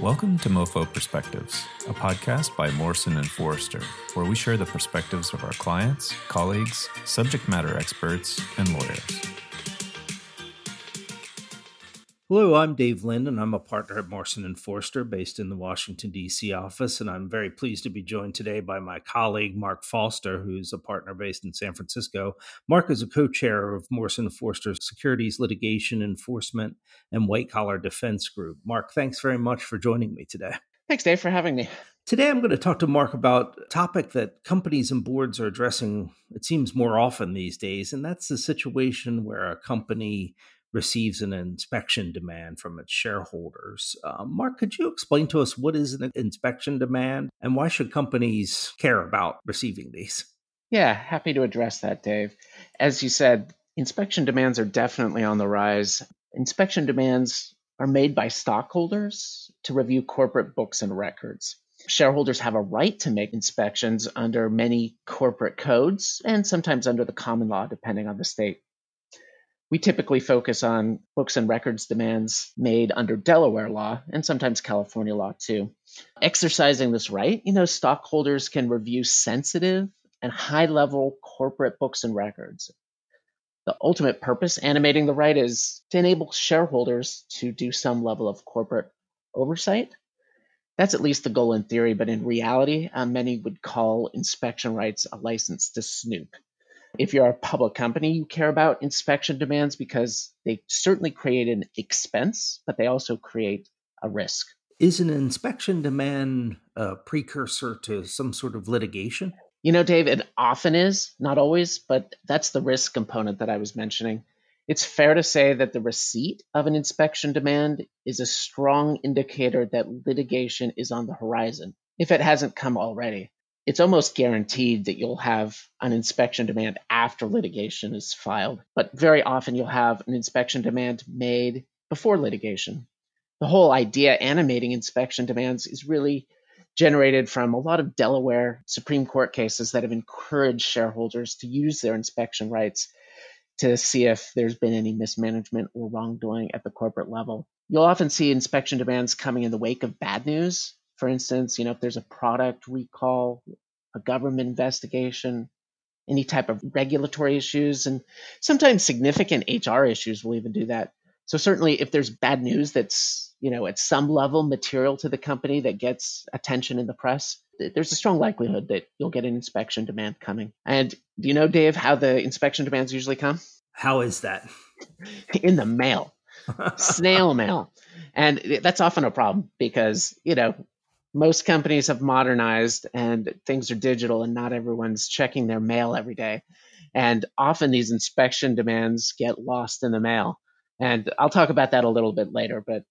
Welcome to MoFo Perspectives, a podcast by Morrison and Forrester, where we share the perspectives of our clients, colleagues, subject matter experts, and lawyers. Hello, I'm Dave Lynn, and I'm a partner at Morrison and Forrester based in the Washington, D.C. office, and I'm very pleased to be joined today by my colleague, Mark Foster, who's a partner based in San Francisco. Mark is a co-chair of Morrison and Forrester's Securities Litigation Enforcement and White Collar Defense Group. Mark, thanks very much for joining me today. Thanks, Dave, for having me. Today, I'm going to talk to Mark about a topic that companies and boards are addressing, it seems, more often these days, and that's the situation where a company receives an inspection demand from its shareholders. Mark, could you explain to us what is an inspection demand and why should companies care about receiving these? Yeah, happy to address that, Dave. As you said, inspection demands are definitely on the rise. Inspection demands are made by stockholders to review corporate books and records. Shareholders have a right to make inspections under many corporate codes and sometimes under the common law, depending on the state. We typically focus on books and records demands made under Delaware law and sometimes California law too. Exercising this right, stockholders can review sensitive and high-level corporate books and records. The ultimate purpose animating the right is to enable shareholders to do some level of corporate oversight. That's at least the goal in theory, but in reality, many would call inspection rights a license to snoop. If you're a public company, you care about inspection demands because they certainly create an expense, but they also create a risk. Is an inspection demand a precursor to some sort of litigation? Dave, it often is, not always, but that's the risk component that I was mentioning. It's fair to say that the receipt of an inspection demand is a strong indicator that litigation is on the horizon, if it hasn't come already. It's almost guaranteed that you'll have an inspection demand after litigation is filed, but very often you'll have an inspection demand made before litigation. The whole idea animating inspection demands is really generated from a lot of Delaware Supreme Court cases that have encouraged shareholders to use their inspection rights to see if there's been any mismanagement or wrongdoing at the corporate level. You'll often see inspection demands coming in the wake of bad news. For instance, if there's a product recall, a government investigation, any type of regulatory issues, and sometimes significant HR issues will even do that. So certainly if there's bad news that's, at some level material to the company that gets attention in the press, there's a strong likelihood that you'll get an inspection demand coming. And do you know, Dave, how the inspection demands usually come? How is that? In the mail, snail mail. And that's often a problem because, most companies have modernized and things are digital and not everyone's checking their mail every day. And often these inspection demands get lost in the mail. And I'll talk about that a little bit later, but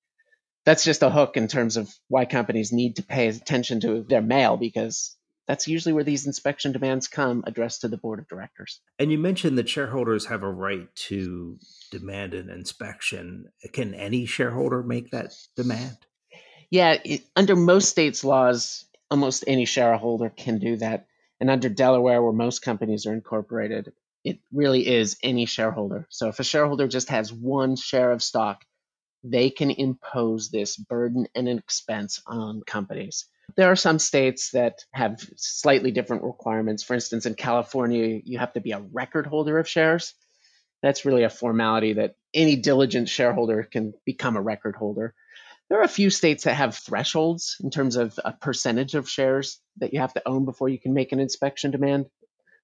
that's just a hook in terms of why companies need to pay attention to their mail because that's usually where these inspection demands come addressed to the board of directors. And you mentioned that shareholders have a right to demand an inspection. Can any shareholder make that demand? Yeah, under most states' laws, almost any shareholder can do that. And under Delaware, where most companies are incorporated, it really is any shareholder. So if a shareholder just has one share of stock, they can impose this burden and an expense on companies. There are some states that have slightly different requirements. For instance, in California, you have to be a record holder of shares. That's really a formality that any diligent shareholder can become a record holder. There are a few states that have thresholds in terms of a percentage of shares that you have to own before you can make an inspection demand.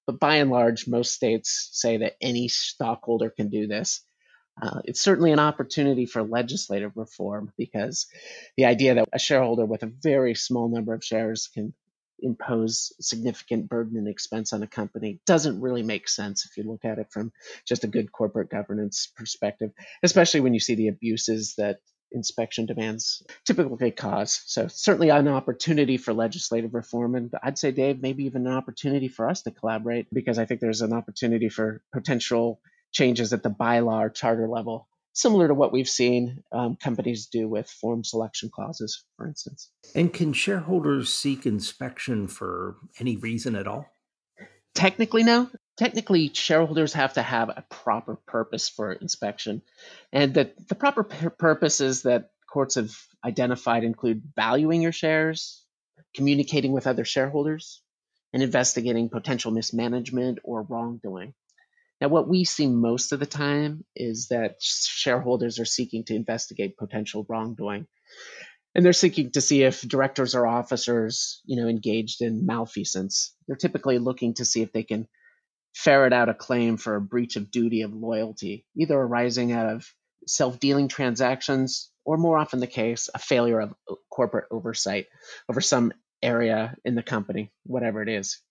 But by and large, most states say that any stockholder can do this. It's certainly an opportunity for legislative reform because the idea that a shareholder with a very small number of shares can impose significant burden and expense on a company doesn't really make sense if you look at it from just a good corporate governance perspective, especially when you see the abuses that inspection demands typically cause. So certainly an opportunity for legislative reform. And I'd say, Dave, maybe even an opportunity for us to collaborate because I think there's an opportunity for potential changes at the bylaw or charter level, similar to what we've seen companies do with form selection clauses, for instance. And can shareholders seek inspection for any reason at all? Technically, no. Technically, shareholders have to have a proper purpose for inspection. And the proper purpose is that courts have identified include valuing your shares, communicating with other shareholders, and investigating potential mismanagement or wrongdoing. Now, what we see most of the time is that shareholders are seeking to investigate potential wrongdoing, and they're seeking to see if directors or officers, engaged in malfeasance. They're typically looking to see if they can ferret out a claim for a breach of duty of loyalty, either arising out of self-dealing transactions or, more often the case, a failure of corporate oversight over some area in the company, whatever it is.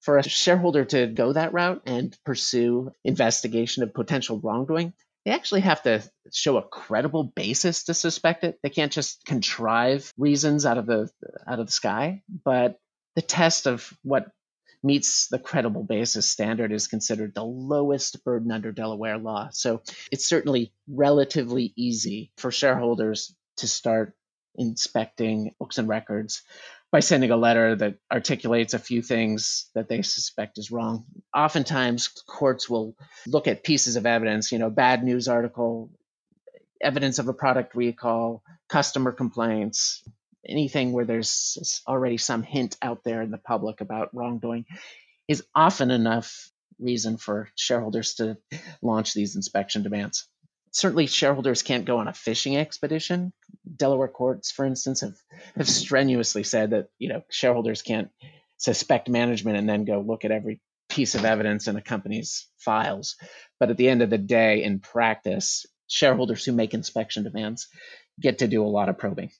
For a shareholder to go that route and pursue investigation of potential wrongdoing, they actually have to show a credible basis to suspect it. They can't just contrive reasons out of the sky, but the test of what meets the credible basis standard is considered the lowest burden under Delaware law. So it's certainly relatively easy for shareholders to start inspecting books and records by sending a letter that articulates a few things that they suspect is wrong. Oftentimes, courts will look at pieces of evidence, bad news article, evidence of a product recall, customer complaints, anything where there's already some hint out there in the public about wrongdoing is often enough reason for shareholders to launch these inspection demands. Certainly, shareholders can't go on a fishing expedition. Delaware courts, for instance, have strenuously said that shareholders can't suspect management and then go look at every piece of evidence in a company's files. But at the end of the day, in practice, shareholders who make inspection demands get to do a lot of probing.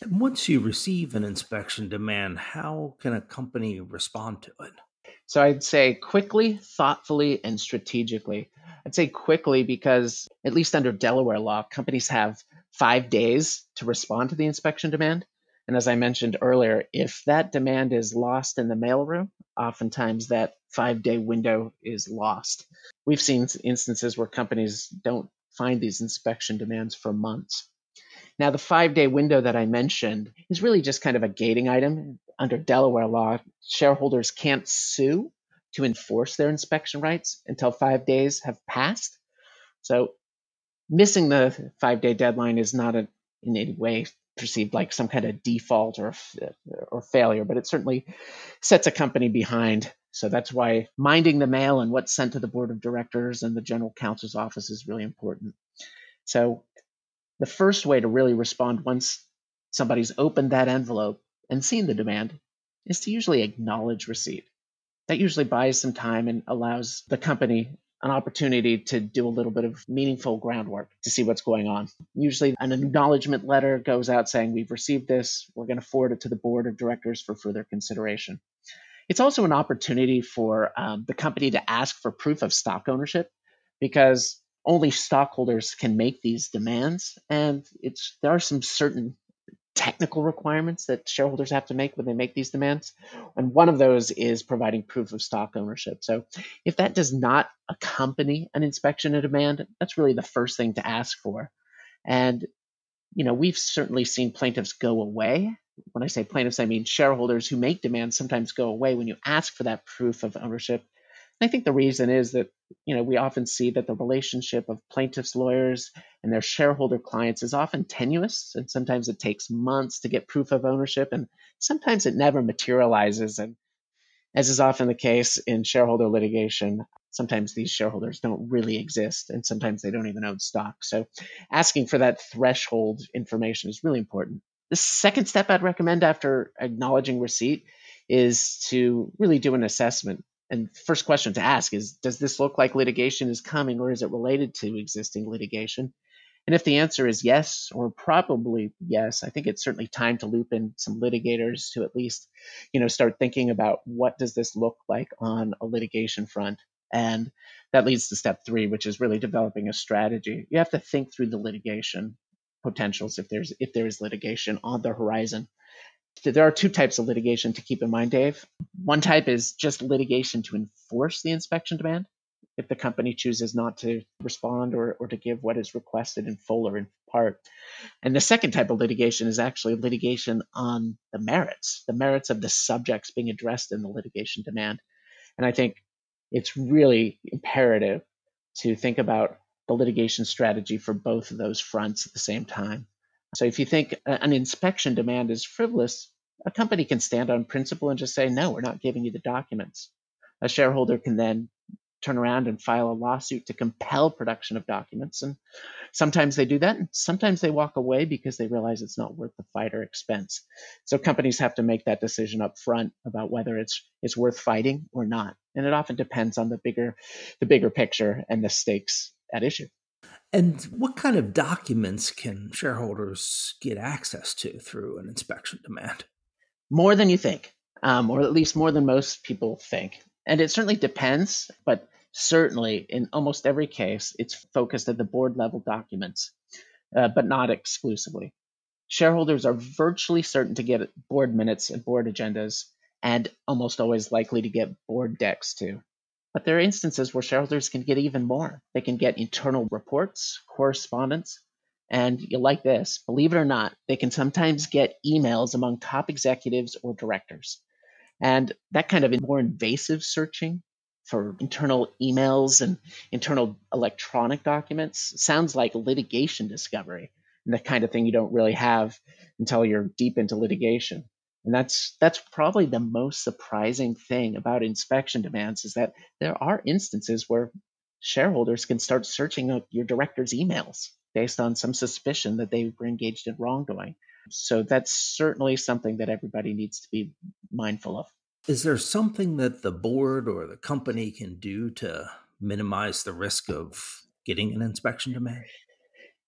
And once you receive an inspection demand, how can a company respond to it? So I'd say quickly, thoughtfully, and strategically. I'd say quickly because, at least under Delaware law, companies have 5 days to respond to the inspection demand. And as I mentioned earlier, if that demand is lost in the mailroom, oftentimes that 5-day window is lost. We've seen instances where companies don't find these inspection demands for months. Now, the 5-day window that I mentioned is really just kind of a gating item. Under Delaware law, shareholders can't sue to enforce their inspection rights until 5 days have passed. So missing the 5-day deadline is not in any way perceived like some kind of default or failure, but it certainly sets a company behind. So that's why minding the mail and what's sent to the board of directors and the general counsel's office is really important. So the first way to really respond once somebody's opened that envelope and seen the demand is to usually acknowledge receipt. That usually buys some time and allows the company an opportunity to do a little bit of meaningful groundwork to see what's going on. Usually an acknowledgement letter goes out saying, we've received this, we're going to forward it to the board of directors for further consideration. It's also an opportunity for the company to ask for proof of stock ownership, because only stockholders can make these demands, and there are some certain technical requirements that shareholders have to make when they make these demands, and one of those is providing proof of stock ownership. So if that does not accompany an inspection and demand, that's really the first thing to ask for. And we've certainly seen plaintiffs go away. When I say plaintiffs, I mean shareholders who make demands sometimes go away when you ask for that proof of ownership. I think the reason is that, we often see that the relationship of plaintiffs' lawyers and their shareholder clients is often tenuous, and sometimes it takes months to get proof of ownership, and sometimes it never materializes. And as is often the case in shareholder litigation, sometimes these shareholders don't really exist, and sometimes they don't even own stock. So asking for that threshold information is really important. The second step I'd recommend after acknowledging receipt is to really do an assessment. And first question to ask is, does this look like litigation is coming, or is it related to existing litigation? And if the answer is yes, or probably yes, I think it's certainly time to loop in some litigators to at least, start thinking about what does this look like on a litigation front. And that leads to step 3, which is really developing a strategy. You have to think through the litigation potentials if there is litigation on the horizon. There are 2 types of litigation to keep in mind, Dave. One type is just litigation to enforce the inspection demand, if the company chooses not to respond or to give what is requested in full or in part. And the second type of litigation is actually litigation on the merits of the subjects being addressed in the litigation demand. And I think it's really imperative to think about the litigation strategy for both of those fronts at the same time. So if you think an inspection demand is frivolous, a company can stand on principle and just say, no, we're not giving you the documents. A shareholder can then turn around and file a lawsuit to compel production of documents. And sometimes they do that, and sometimes they walk away because they realize it's not worth the fight or expense. So companies have to make that decision up front about whether it's worth fighting or not. And it often depends on the bigger picture and the stakes at issue. And what kind of documents can shareholders get access to through an inspection demand? More than you think, or at least more than most people think. And it certainly depends, but certainly in almost every case, it's focused at the board level documents, but not exclusively. Shareholders are virtually certain to get board minutes and board agendas, and almost always likely to get board decks too. But there are instances where shareholders can get even more. They can get internal reports, correspondence, and you'll like this, believe it or not, they can sometimes get emails among top executives or directors. And that kind of more invasive searching for internal emails and internal electronic documents sounds like litigation discovery, and the kind of thing you don't really have until you're deep into litigation. And that's probably the most surprising thing about inspection demands, is that there are instances where shareholders can start searching up your director's emails based on some suspicion that they were engaged in wrongdoing. So that's certainly something that everybody needs to be mindful of. Is there something that the board or the company can do to minimize the risk of getting an inspection demand?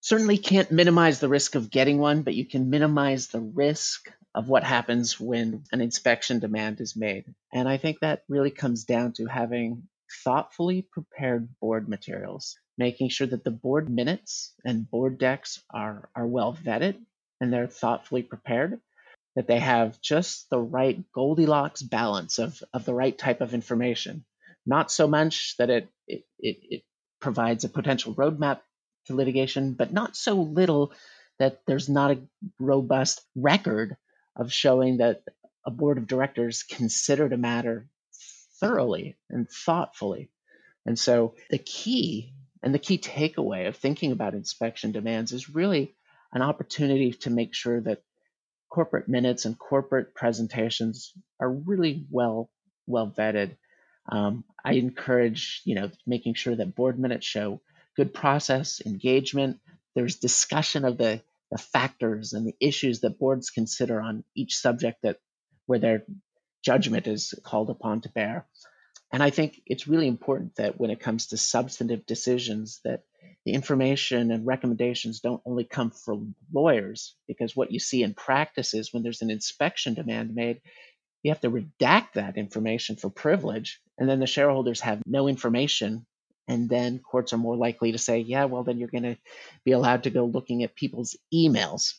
Certainly can't minimize the risk of getting one, but you can minimize the risk of what happens when an inspection demand is made. And I think that really comes down to having thoughtfully prepared board materials, making sure that the board minutes and board decks are well vetted and they're thoughtfully prepared, that they have just the right Goldilocks balance of the right type of information. Not so much that it provides a potential roadmap to litigation, but not so little that there's not a robust record of showing that a board of directors considered a matter thoroughly and thoughtfully. And so the key takeaway of thinking about inspection demands is really an opportunity to make sure that corporate minutes and corporate presentations are really well vetted. I encourage, making sure that board minutes show good process, engagement. There's discussion of the factors and the issues that boards consider on each subject where their judgment is called upon to bear. And I think it's really important that when it comes to substantive decisions, that the information and recommendations don't only come from lawyers, because what you see in practice is when there's an inspection demand made, you have to redact that information for privilege, and then the shareholders have no information. And then courts are more likely to say, yeah, well, then you're going to be allowed to go looking at people's emails.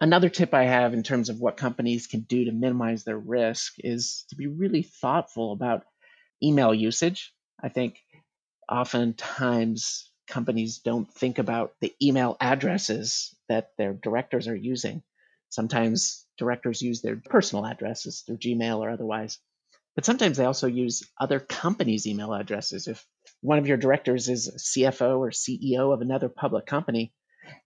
Another tip I have in terms of what companies can do to minimize their risk is to be really thoughtful about email usage. I think oftentimes companies don't think about the email addresses that their directors are using. Sometimes directors use their personal addresses through Gmail or otherwise. But sometimes they also use other companies' email addresses. If one of your directors is a CFO or CEO of another public company,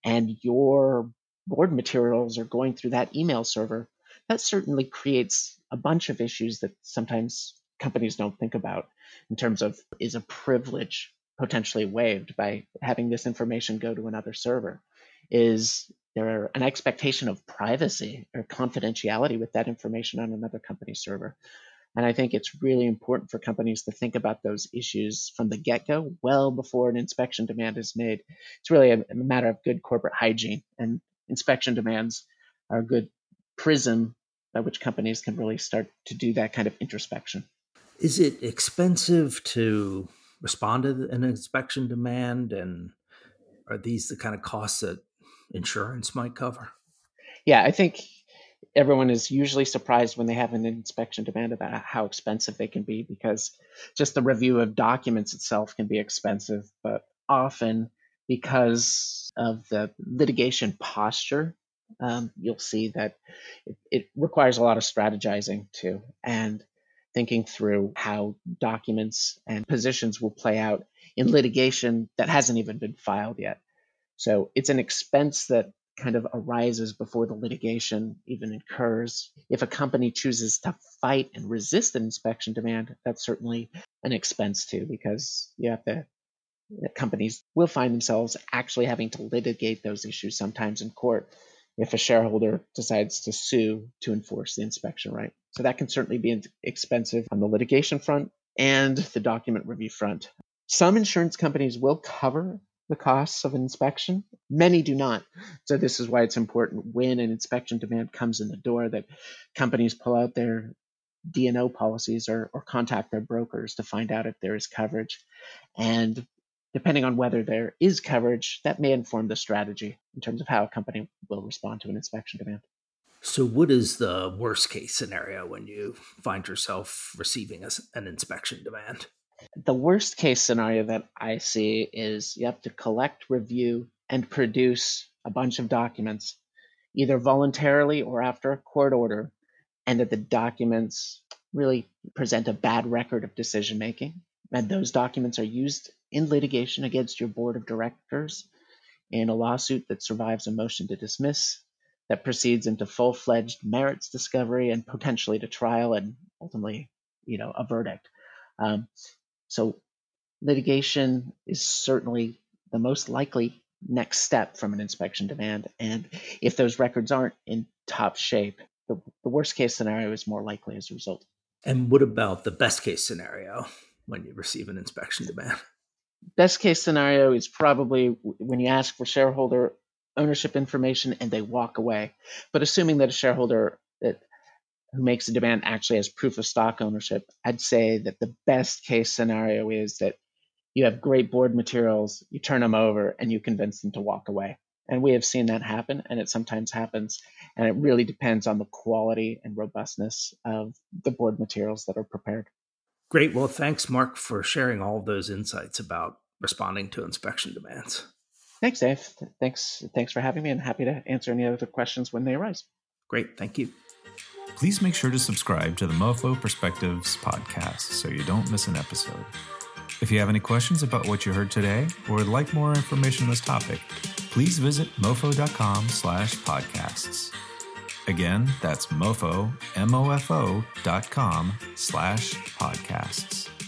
and your board materials are going through that email server, that certainly creates a bunch of issues that sometimes companies don't think about in terms of, is a privilege potentially waived by having this information go to another server? Is there an expectation of privacy or confidentiality with that information on another company's server? And I think it's really important for companies to think about those issues from the get-go, well before an inspection demand is made. It's really a matter of good corporate hygiene, and inspection demands are a good prism by which companies can really start to do that kind of introspection. Is it expensive to respond to an inspection demand? And are these the kind of costs that insurance might cover? Yeah, I think everyone is usually surprised when they have an inspection demand about how expensive they can be, because just the review of documents itself can be expensive, but often because of the litigation posture, you'll see that it requires a lot of strategizing too, and thinking through how documents and positions will play out in litigation that hasn't even been filed yet. So it's an expense that kind of arises before the litigation even occurs. If a company chooses to fight and resist an inspection demand, that's certainly an expense too, because you have to, companies will find themselves actually having to litigate those issues sometimes in court if a shareholder decides to sue to enforce the inspection right. So that can certainly be expensive on the litigation front and the document review front. Some insurance companies will cover the costs of an inspection. Many do not. So this is why it's important when an inspection demand comes in the door that companies pull out their D&O policies or contact their brokers to find out if there is coverage. And depending on whether there is coverage, that may inform the strategy in terms of how a company will respond to an inspection demand. So what is the worst case scenario when you find yourself receiving an inspection demand? The worst case scenario that I see is you have to collect, review, and produce a bunch of documents, either voluntarily or after a court order, and that the documents really present a bad record of decision-making. And those documents are used in litigation against your board of directors in a lawsuit that survives a motion to dismiss, that proceeds into full-fledged merits discovery and potentially to trial and ultimately, a verdict. So litigation is certainly the most likely next step from an inspection demand. And if those records aren't in top shape, the worst case scenario is more likely as a result. And what about the best case scenario when you receive an inspection demand? Best case scenario is probably when you ask for shareholder ownership information and they walk away. But assuming that a shareholder who makes a demand actually has proof of stock ownership, I'd say that the best case scenario is that you have great board materials, you turn them over, and you convince them to walk away. And we have seen that happen, and it sometimes happens. And it really depends on the quality and robustness of the board materials that are prepared. Great. Well, thanks, Mark, for sharing all of those insights about responding to inspection demands. Thanks, Dave. Thanks for having me, and happy to answer any other questions when they arise. Great. Thank you. Please make sure to subscribe to the MoFo Perspectives podcast so you don't miss an episode. If you have any questions about what you heard today or would like more information on this topic, please visit mofo.com/podcasts. Again, that's mofo.com/podcasts.